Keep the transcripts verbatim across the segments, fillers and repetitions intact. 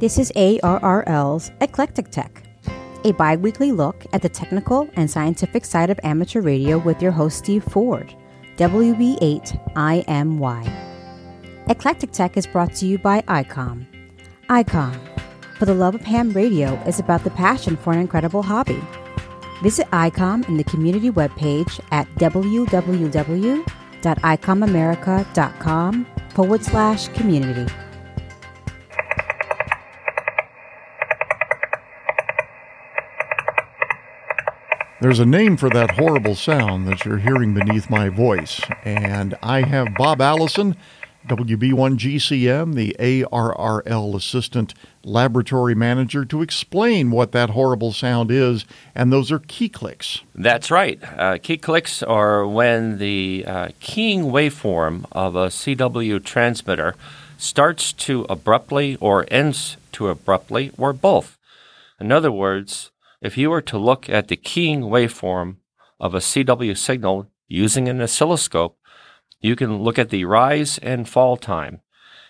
This is A R R L's Eclectic Tech, a bi-weekly look at the technical and scientific side of amateur radio with your host Steve Ford, W B eight I M Y. Eclectic Tech is brought to you by I COM. I COM, for the love of ham radio, is about the passion for an incredible hobby. Visit I COM in the community webpage at w w w dot i com america dot com forward slash community. There's a name for that horrible sound that you're hearing beneath my voice, and I have Bob Allison, W B one G C M, the A R R L Assistant Laboratory Manager, to explain what that horrible sound is, and those are key clicks. That's right. Uh, key clicks are when the uh, keying waveform of a C W transmitter starts to abruptly or ends to abruptly, or both. In other words, if you were to look at the keying waveform of a C W signal using an oscilloscope, you can look at the rise and fall time.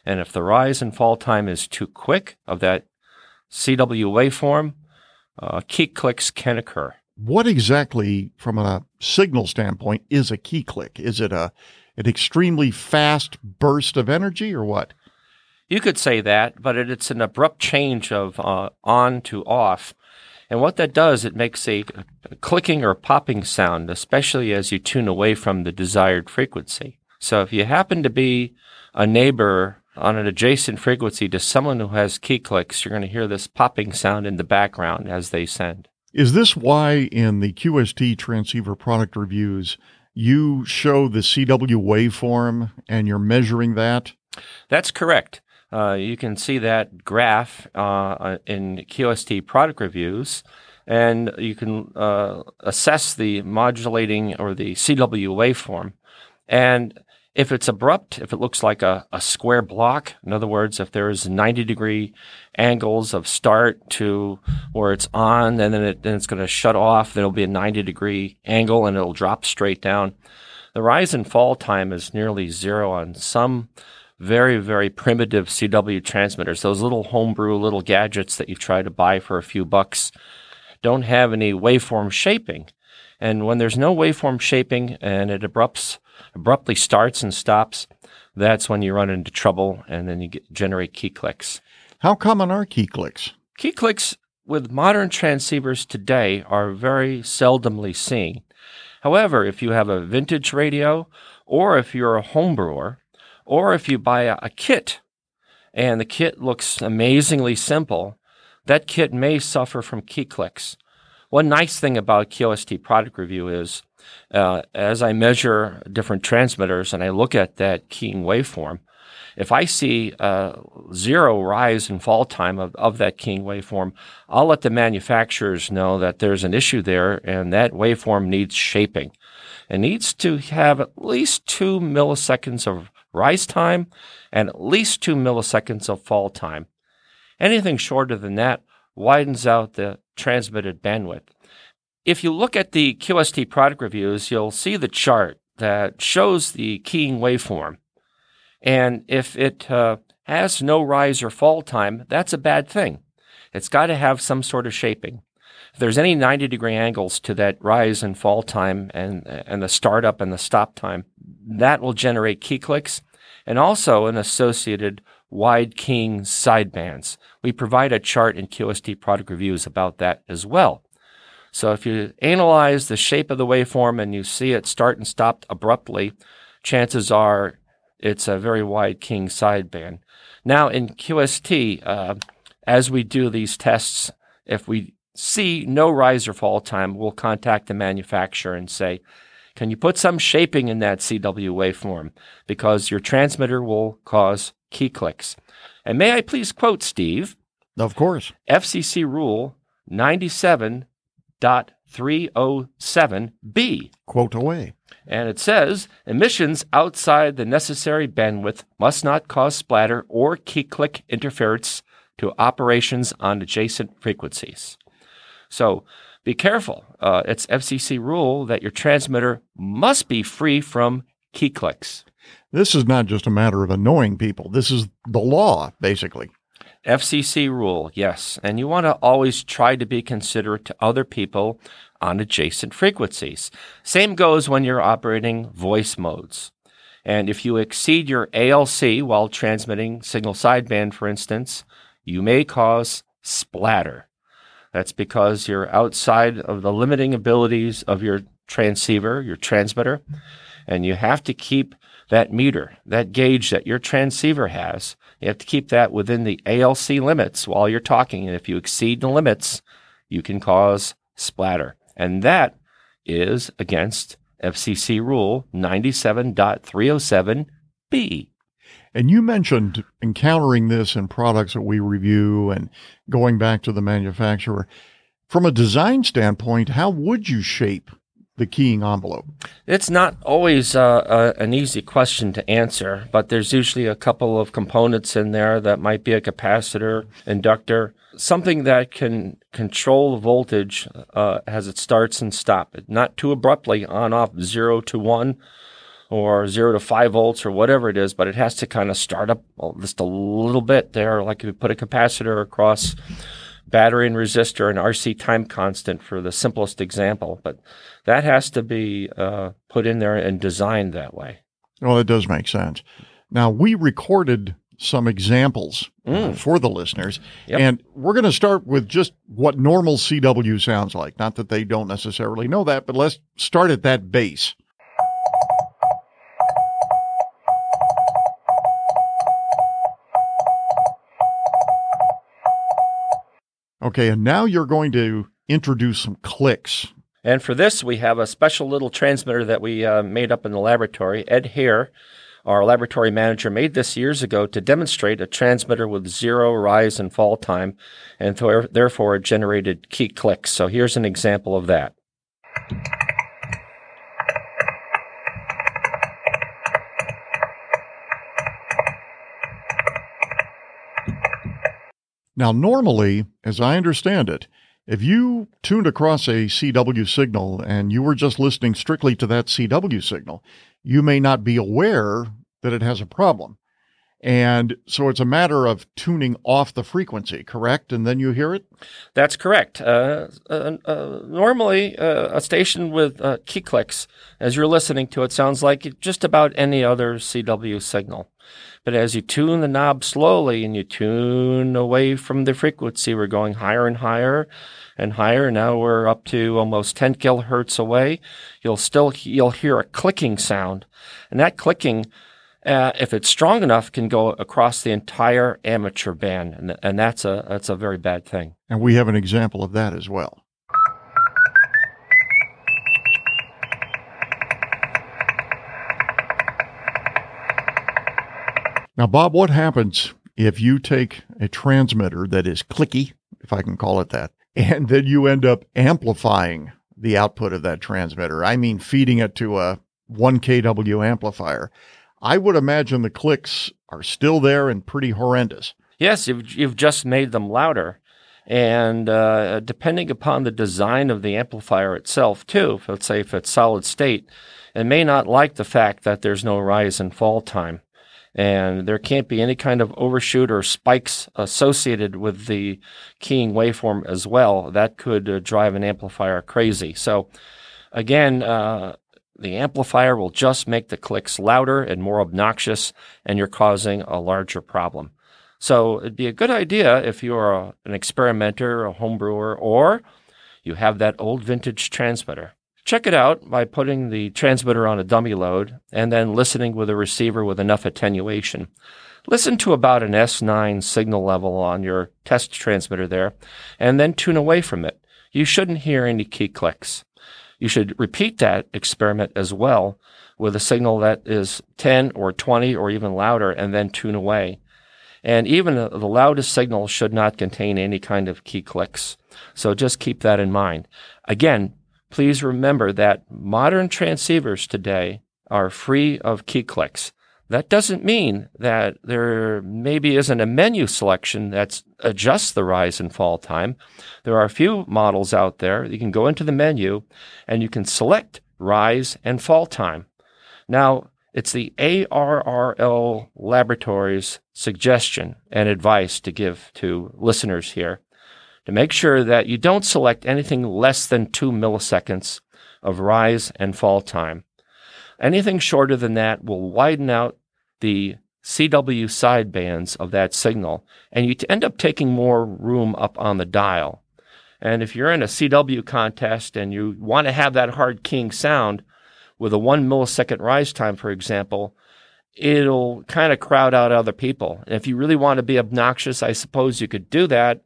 And if the rise and fall time is too quick of that C W waveform, uh, key clicks can occur. What exactly, from a signal standpoint, is a key click? Is it a an extremely fast burst of energy or what? You could say that, but it, it's an abrupt change of uh, on to off. And what that does, it makes a clicking or popping sound, especially as you tune away from the desired frequency. So if you happen to be a neighbor on an adjacent frequency to someone who has key clicks, you're going to hear this popping sound in the background as they send. Is this why in the Q S T transceiver product reviews, you show the C W waveform and you're measuring that? That's correct. Uh, you can see that graph uh, in Q S T product reviews, and you can uh, assess the modulating or the C W waveform. And if it's abrupt, if it looks like a, a square block, in other words, if there's ninety degree angles of start to where it's on and then, it, then it's going to shut off, there'll be a ninety degree angle and it'll drop straight down. The rise and fall time is nearly zero on some very, very primitive C W transmitters. Those little homebrew little gadgets that you try to buy for a few bucks don't have any waveform shaping. And when there's no waveform shaping and it abrupts, abruptly starts and stops, that's when you run into trouble and then you get, generate key clicks. How common are key clicks? Key clicks with modern transceivers today are very seldomly seen. However, if you have a vintage radio or if you're a homebrewer, or if you buy a, a kit and the kit looks amazingly simple, that kit may suffer from key clicks. One nice thing about Q S T product review is uh, as I measure different transmitters and I look at that keying waveform, if I see uh, zero rise and fall time of, of that keying waveform, I'll let the manufacturers know that there's an issue there and that waveform needs shaping. It needs to have at least two milliseconds of rise time, and at least two milliseconds of fall time. Anything shorter than that widens out the transmitted bandwidth. If you look at the Q S T product reviews, you'll see the chart that shows the keying waveform. And if it uh, has no rise or fall time, that's a bad thing. It's got to have some sort of shaping. If there's any ninety degree angles to that rise and fall time and, and the startup and the stop time, that will generate key clicks and also an associated wide keying sidebands. We provide a chart in Q S T product reviews about that as well. So if you analyze the shape of the waveform and you see it start and stop abruptly, chances are it's a very wide keying sideband. Now in Q S T, uh, as we do these tests, if we see no rise or fall time, we'll contact the manufacturer and say, can you put some shaping in that C W waveform? Because your transmitter will cause key clicks. And may I please quote, Steve? Of course. F C C Rule ninety-seven point three oh seven B. Quote away. And it says, emissions outside the necessary bandwidth must not cause splatter or key click interference to operations on adjacent frequencies. So, be careful. Uh, it's F C C rule that your transmitter must be free from key clicks. This is not just a matter of annoying people. This is the law, basically. F C C rule, yes. And you want to always try to be considerate to other people on adjacent frequencies. Same goes when you're operating voice modes. And if you exceed your A L C while transmitting signal sideband, for instance, you may cause splatter. That's because you're outside of the limiting abilities of your transceiver, your transmitter, and you have to keep that meter, that gauge that your transceiver has, you have to keep that within the A L C limits while you're talking. And if you exceed the limits, you can cause splatter. And that is against F C C Rule ninety-seven point three oh seven B. And you mentioned encountering this in products that we review and going back to the manufacturer. From a design standpoint, how would you shape the keying envelope? It's not always uh, a, an easy question to answer, but there's usually a couple of components in there that might be a capacitor, inductor, something that can control voltage uh, as it starts and stops, not too abruptly on off zero to one or zero to five volts or whatever it is, but it has to kind of start up just a little bit there, like if you put a capacitor across battery and resistor and R C time constant for the simplest example, but that has to be uh, put in there and designed that way. Well, it does make sense. Now, we recorded some examples mm. for the listeners, yep. and we're going to start with just what normal C W sounds like. Not that they don't necessarily know that, but let's start at that base. Okay, and now you're going to introduce some clicks. And for this, we have a special little transmitter that we uh, made up in the laboratory. Ed Hare, our laboratory manager, made this years ago to demonstrate a transmitter with zero rise and fall time, and th- therefore generated key clicks. So here's an example of that. Now, normally, as I understand it, if you tuned across a C W signal and you were just listening strictly to that C W signal, you may not be aware that it has a problem. And so it's a matter of tuning off the frequency, correct? And then you hear it? That's correct. Uh, uh, uh, normally, uh, a station with uh, key clicks, as you're listening to it, sounds like just about any other C W signal. But as you tune the knob slowly and you tune away from the frequency, we're going higher and higher and higher. Now we're up to almost ten kilohertz away. You'll still you'll hear a clicking sound, and that clicking, Uh, if it's strong enough, can go across the entire amateur band, and, and that's a that's a very bad thing. And we have an example of that as well. Now, Bob, what happens if you take a transmitter that is clicky, if I can call it that, and then you end up amplifying the output of that transmitter? I mean, feeding it to a one kilowatt amplifier. I would imagine the clicks are still there and pretty horrendous. Yes, you've, you've just made them louder. And uh, depending upon the design of the amplifier itself, too, if, let's say if it's solid state, it may not like the fact that there's no rise and fall time. And there can't be any kind of overshoot or spikes associated with the keying waveform as well. That could uh, drive an amplifier crazy. So, again, uh, the amplifier will just make the clicks louder and more obnoxious, and you're causing a larger problem. So it'd be a good idea if you're a, an experimenter, a home brewer, or you have that old vintage transmitter. Check it out by putting the transmitter on a dummy load and then listening with a receiver with enough attenuation. Listen to about an S nine signal level on your test transmitter there, and then tune away from it. You shouldn't hear any key clicks. You should repeat that experiment as well with a signal that is ten or twenty or even louder, and then tune away. And even the loudest signal should not contain any kind of key clicks. So just keep that in mind. Again, please remember that modern transceivers today are free of key clicks. That doesn't mean that there maybe isn't a menu selection that adjusts the rise and fall time. There are a few models out there. You can go into the menu and you can select rise and fall time. Now, It's the A R R L Laboratories suggestion and advice to give to listeners here to make sure that you don't select anything less than two milliseconds of rise and fall time. Anything shorter than that will widen out the C W sidebands of that signal, and you end up taking more room up on the dial. And if you're in a C W contest and you want to have that hard keying sound with a one millisecond rise time, for example, it'll kind of crowd out other people. And if you really want to be obnoxious, I suppose you could do that,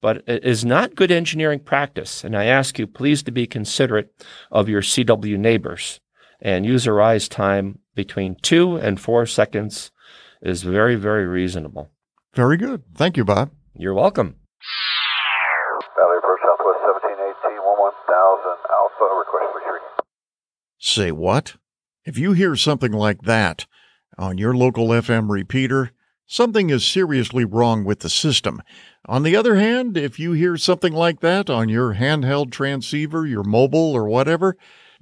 but it is not good engineering practice. And I ask you, please, to be considerate of your C W neighbors. And user rise time between two and four seconds is very, very reasonable. Very good. Thank you, Bob. You're welcome. Valley First Southwest seventeen eighteen, one one thousand Alpha, request retreat. Say what? If you hear something like that on your local F M repeater, something is seriously wrong with the system. On the other hand, if you hear something like that on your handheld transceiver, your mobile or whatever,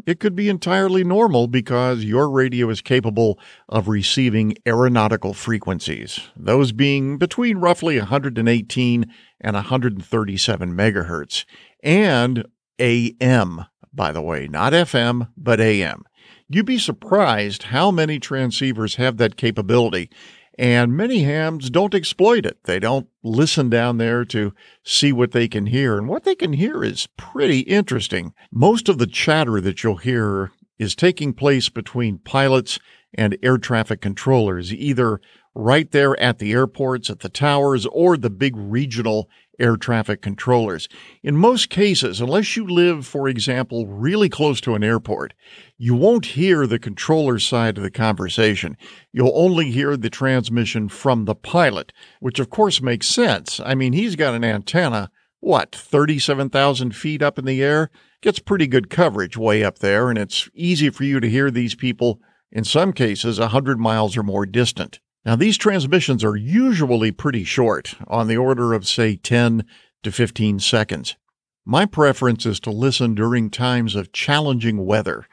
it could be entirely normal because your radio is capable of receiving aeronautical frequencies, those being between roughly one eighteen and one thirty-seven megahertz, and A M, by the way, not F M, but A M. You'd be surprised how many transceivers have that capability, and many hams don't exploit it. They don't listen down there to see what they can hear. And what they can hear is pretty interesting. Most of the chatter that you'll hear is taking place between pilots and air traffic controllers, either right there at the airports, at the towers, or the big regional air traffic controllers. In most cases, unless you live, for example, really close to an airport, you won't hear the controller side of the conversation. You'll only hear the transmission from the pilot, which of course makes sense. I mean, he's got an antenna, what, thirty-seven thousand feet up in the air? Gets pretty good coverage way up there, and it's easy for you to hear these people, in some cases, one hundred miles or more distant. Now, these transmissions are usually pretty short, on the order of, say, ten to fifteen seconds. My preference is to listen during times of challenging weather.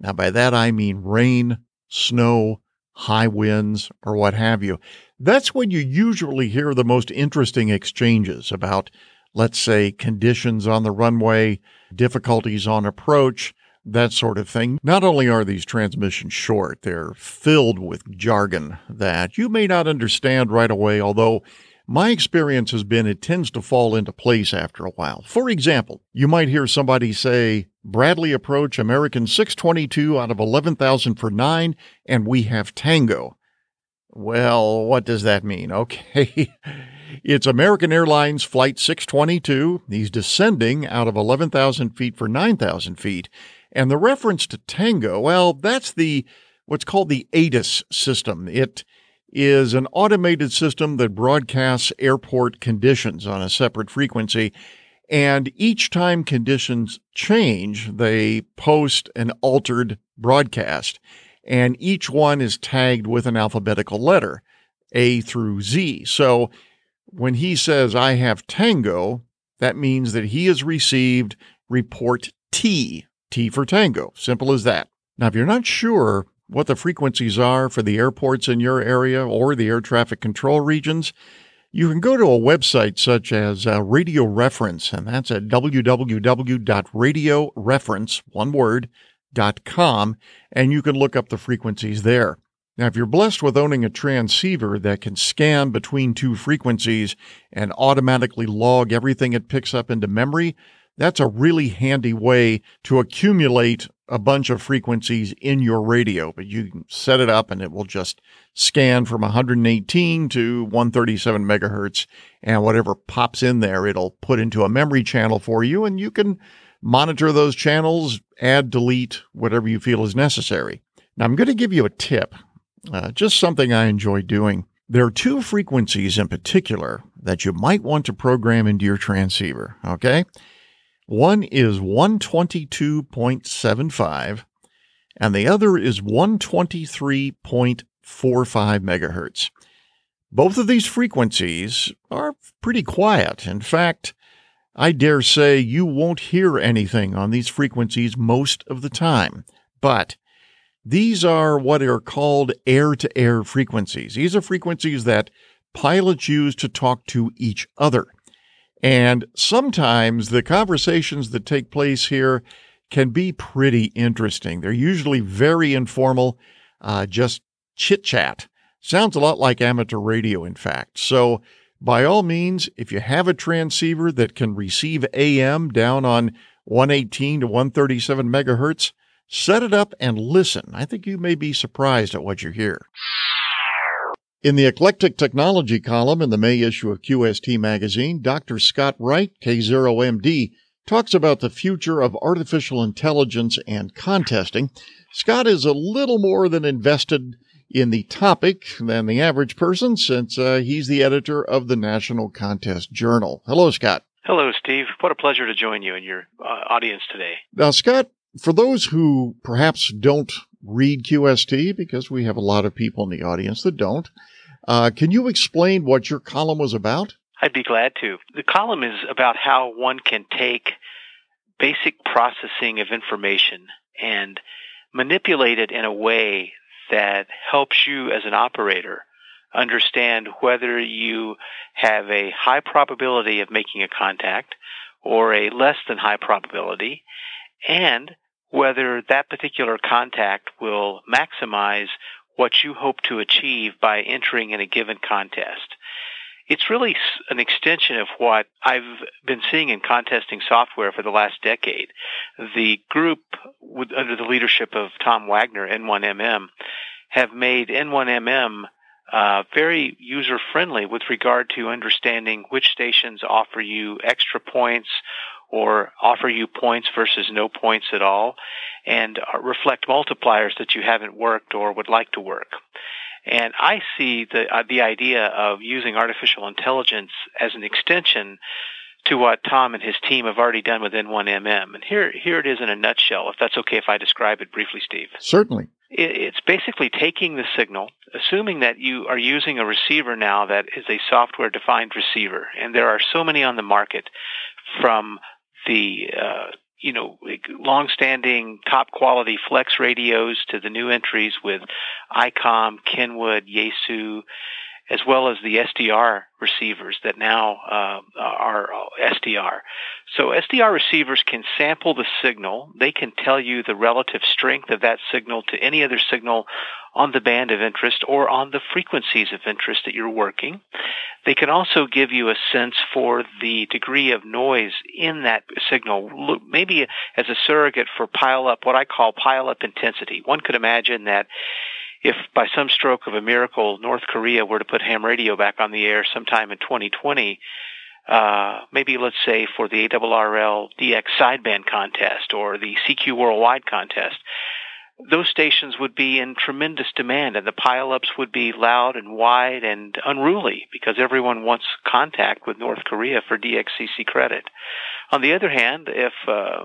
Now, by that I mean rain, snow, high winds, or what have you. That's when you usually hear the most interesting exchanges about, let's say, conditions on the runway, difficulties on approach, that sort of thing. Not only are these transmissions short, they're filled with jargon that you may not understand right away, although my experience has been it tends to fall into place after a while. For example, you might hear somebody say, Bradley approach American six twenty-two out of eleven thousand for nine, and we have tango. Well, what does that mean? Okay. It's American Airlines Flight six twenty-two. He's descending out of eleven thousand feet for nine thousand feet. And the reference to tango, well, that's the what's called the ATIS system. It is an automated system that broadcasts airport conditions on a separate frequency. And each time conditions change, they post an altered broadcast. And each one is tagged with an alphabetical letter, A through Z. So when he says, I have tango, that means that he has received report T. T for tango. Simple as that. Now, if you're not sure what the frequencies are for the airports in your area or the air traffic control regions, you can go to a website such as uh, Radio Reference, and that's at w w w dot radio reference, one word, dot com, and you can look up the frequencies there. Now, if you're blessed with owning a transceiver that can scan between two frequencies and automatically log everything it picks up into memory, that's a really handy way to accumulate a bunch of frequencies in your radio, but you can set it up and it will just scan from one eighteen to one thirty-seven megahertz, and whatever pops in there, it'll put into a memory channel for you, and you can monitor those channels, add, delete, whatever you feel is necessary. Now, I'm going to give you a tip, uh, just something I enjoy doing. There are two frequencies in particular that you might want to program into your transceiver, okay? One is one twenty-two point seven five, and the other is one twenty-three point four five megahertz. Both of these frequencies are pretty quiet. In fact, I dare say you won't hear anything on these frequencies most of the time. But These are what are called air-to-air frequencies. These are frequencies that pilots use to talk to each other. And sometimes the conversations that take place here can be pretty interesting. They're usually very informal, uh, just chit-chat. Sounds a lot like amateur radio, in fact. So by all means, if you have a transceiver that can receive A M down on one eighteen to one thirty-seven megahertz, set it up and listen. I think you may be surprised at what you hear. In the Eclectic Technology column in the May issue of Q S T magazine, Doctor Scott Wright, K zero M D, talks about the future of artificial intelligence and contesting. Scott is a little more than invested in the topic than the average person, since uh, he's the editor of the National Contest Journal. Hello, Scott. Hello, Steve. What a pleasure to join you and your uh, audience today. Now, Scott, for those who perhaps don't read Q S T, because we have a lot of people in the audience that don't, uh, can you explain what your column was about? I'd be glad to. The column is about how one can take basic processing of information and manipulate it in a way that helps you as an operator understand whether you have a high probability of making a contact or a less than high probability, and whether that particular contact will maximize what you hope to achieve by entering in a given contest. It's really an extension of what I've been seeing in contesting software for the last decade. The group, under the leadership of Tom Wagner, N one M M, have made N one M M uh, very user-friendly with regard to understanding which stations offer you extra points or offer you points versus no points at all, and reflect multipliers that you haven't worked or would like to work. And I see the uh, the idea of using artificial intelligence as an extension to what Tom and his team have already done with N one M M. And here here it is in a nutshell, if that's okay if I describe it briefly, Steve. Certainly. It, it's basically taking the signal, assuming that you are using a receiver now that is a software-defined receiver, and there are so many on the market, from the uh you know, long-standing, top-quality Flex radios to the new entries with I COM, Kenwood, Yaesu, as well as the S D R receivers that now uh, are S D R. So S D R receivers can sample the signal. They can tell you the relative strength of that signal to any other signal on the band of interest or on the frequencies of interest that you're working. They can also give you a sense for the degree of noise in that signal, maybe as a surrogate for pile-up, what I call pile-up intensity. One could imagine that if by some stroke of a miracle North Korea were to put ham radio back on the air sometime in twenty twenty, uh maybe let's say for the A R R L D X sideband contest or the C Q worldwide contest, those stations would be in tremendous demand, and the pile-ups would be loud and wide and unruly because everyone wants contact with North Korea for D X C C credit. On the other hand, if uh,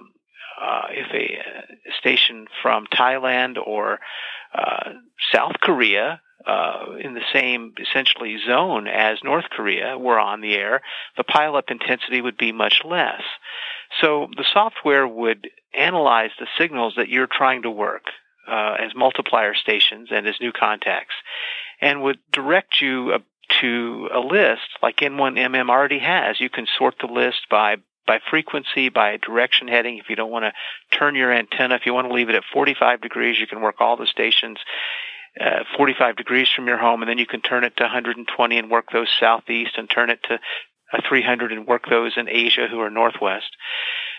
uh if a station from Thailand or uh South Korea, uh in the same essentially zone as North Korea were on the air, the pile-up intensity would be much less. So the software would analyze the signals that you're trying to work uh as multiplier stations and as new contacts, and would direct you uh, to a list like N one M M already has. You can sort the list by by frequency, by direction heading. If you don't want to turn your antenna, if you want to leave it at forty-five degrees, you can work all the stations uh, forty-five degrees from your home, and then you can turn it to one hundred twenty and work those southeast, and turn it to three hundred and work those in Asia who are northwest.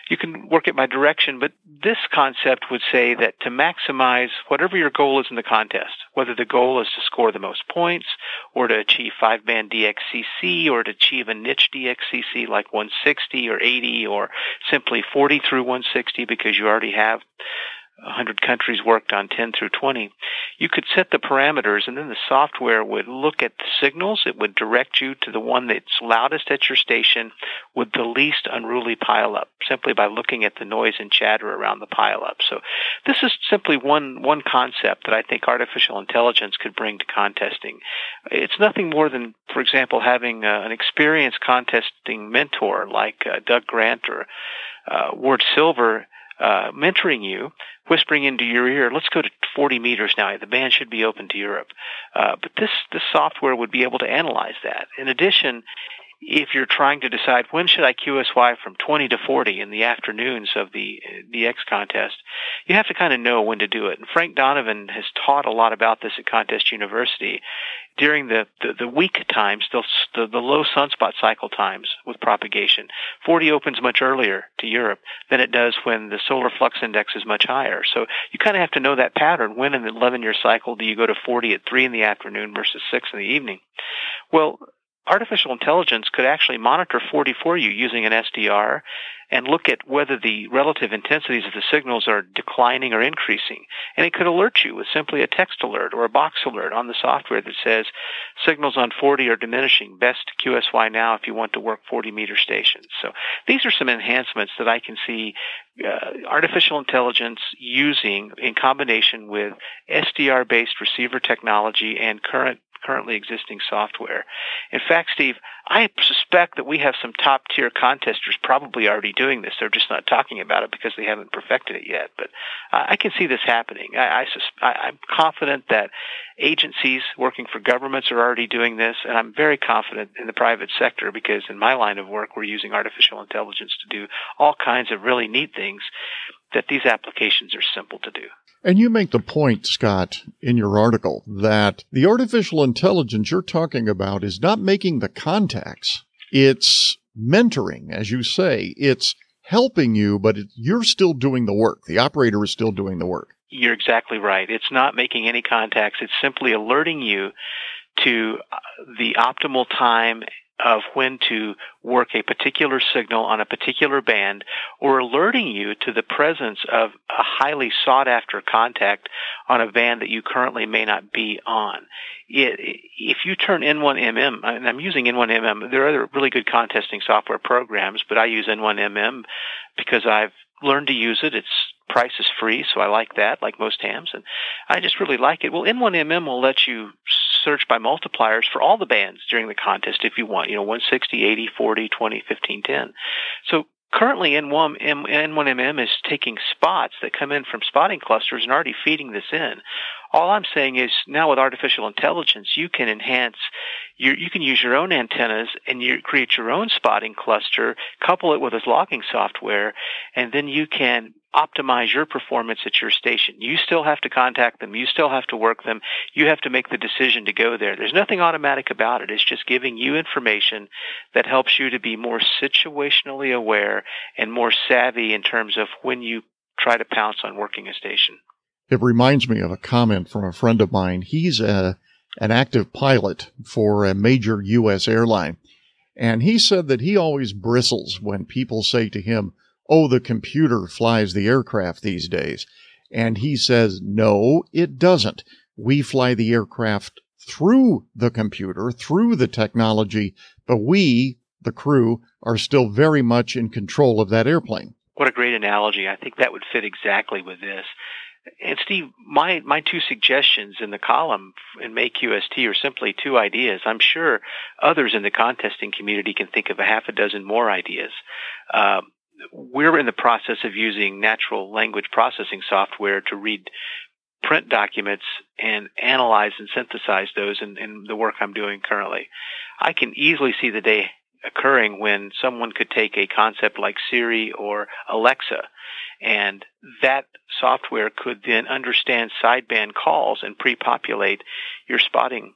You can work it by direction, but this concept would say that to maximize whatever your goal is in the contest, whether the goal is to score the most points or to achieve five-band D X C C or to achieve a niche D X C C like one sixty or eighty or simply forty through one sixty because you already have one hundred countries worked on ten through twenty, you could set the parameters, and then the software would look at the signals. It would direct you to the one that's loudest at your station with the least unruly pile-up, simply by looking at the noise and chatter around the pile-up. So this is simply one one concept that I think artificial intelligence could bring to contesting. It's nothing more than, for example, having uh, an experienced contesting mentor like uh, Doug Grant or uh, Ward Silver uh, mentoring you, whispering into your ear, let's go to forty meters now. The band should be open to Europe. Uh, but this, this software would be able to analyze that. In addition, if you're trying to decide when should I Q S Y from twenty to forty in the afternoons of the D X contest, you have to kind of know when to do it. And Frank Donovan has taught a lot about this at Contest University. During the, the, the weak times, the, the, the low sunspot cycle times with propagation, forty opens much earlier to Europe than it does when the solar flux index is much higher. So you kind of have to know that pattern. When in the eleven-year cycle do you go to forty at three in the afternoon versus six in the evening? Well, artificial intelligence could actually monitor forty for you using an S D R and look at whether the relative intensities of the signals are declining or increasing. And it could alert you with simply a text alert or a box alert on the software that says, signals on forty are diminishing. Best Q S Y now if you want to work forty-meter stations. So these are some enhancements that I can see uh, artificial intelligence using in combination with S D R-based receiver technology and current currently existing software. In fact, Steve, I suspect that we have some top-tier contesters probably already doing this. They're just not talking about it because they haven't perfected it yet. But uh, I can see this happening. I, I sus- I, I'm confident that agencies working for governments are already doing this, and I'm very confident in the private sector because in my line of work, we're using artificial intelligence to do all kinds of really neat things that these applications are simple to do. And you make the point, Scott, in your article that the artificial intelligence you're talking about is not making the contacts. It's mentoring, as you say. It's helping you, but it, you're still doing the work. The operator is still doing the work. You're exactly right. It's not making any contacts. It's simply alerting you to the optimal time of when to work a particular signal on a particular band, or alerting you to the presence of a highly sought-after contact on a band that you currently may not be on. It, if you turn N one M M, and I'm using N one M M, there are other really good contesting software programs, but I use N one M M because I've learned to use it. It's price is free, so I like that, like most hams, and I just really like it. Well, N one M M will let you search by multipliers for all the bands during the contest if you want, you know, one sixty, eighty, forty, twenty, fifteen, ten. So currently N one M M is taking spots that come in from spotting clusters and already feeding this in. All I'm saying is now with artificial intelligence, you can enhance, you, you can use your own antennas and you create your own spotting cluster, couple it with this logging software, and then you can optimize your performance at your station. You still have to contact them. You still have to work them. You have to make the decision to go there. There's nothing automatic about it. It's just giving you information that helps you to be more situationally aware and more savvy in terms of when you try to pounce on working a station. It reminds me of a comment from a friend of mine. He's a, an active pilot for a major U S airline, and he said that he always bristles when people say to him, oh, the computer flies the aircraft these days. And he says, no, it doesn't. We fly the aircraft through the computer, through the technology, but we, the crew, are still very much in control of that airplane. What a great analogy. I think that would fit exactly with this. And Steve, my, my two suggestions in the column in Make Q S T are simply two ideas. I'm sure others in the contesting community can think of a half a dozen more ideas. Uh, We're in the process of using natural language processing software to read print documents and analyze and synthesize those in, in the work I'm doing currently. I can easily see the day occurring when someone could take a concept like Siri or Alexa, and that software could then understand sideband calls and pre-populate your spotting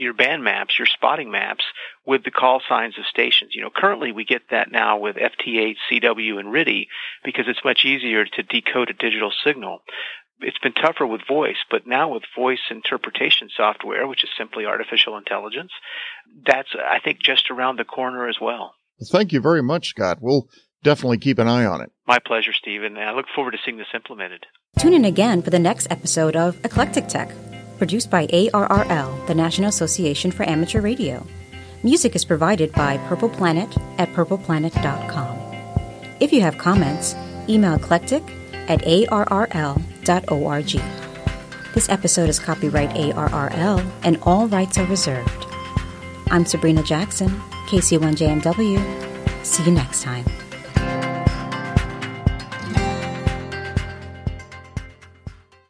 your band maps, your spotting maps with the call signs of stations. You know, currently we get that now with F T eight, C W, and R I D I because it's much easier to decode a digital signal. It's been tougher with voice, but now with voice interpretation software, which is simply artificial intelligence, that's, I think, just around the corner as well. Thank you very much, Scott. We'll definitely keep an eye on it. My pleasure, Steve, and I look forward to seeing this implemented. Tune in again for the next episode of Eclectic Tech, produced by A R R L, the National Association for Amateur Radio. Music is provided by Purple Planet at purple planet dot com. If you have comments, email eclectic at A R R L dot org. This episode is copyright A R R L and all rights are reserved. I'm Sabrina Jackson, K C one J M W. See you next time.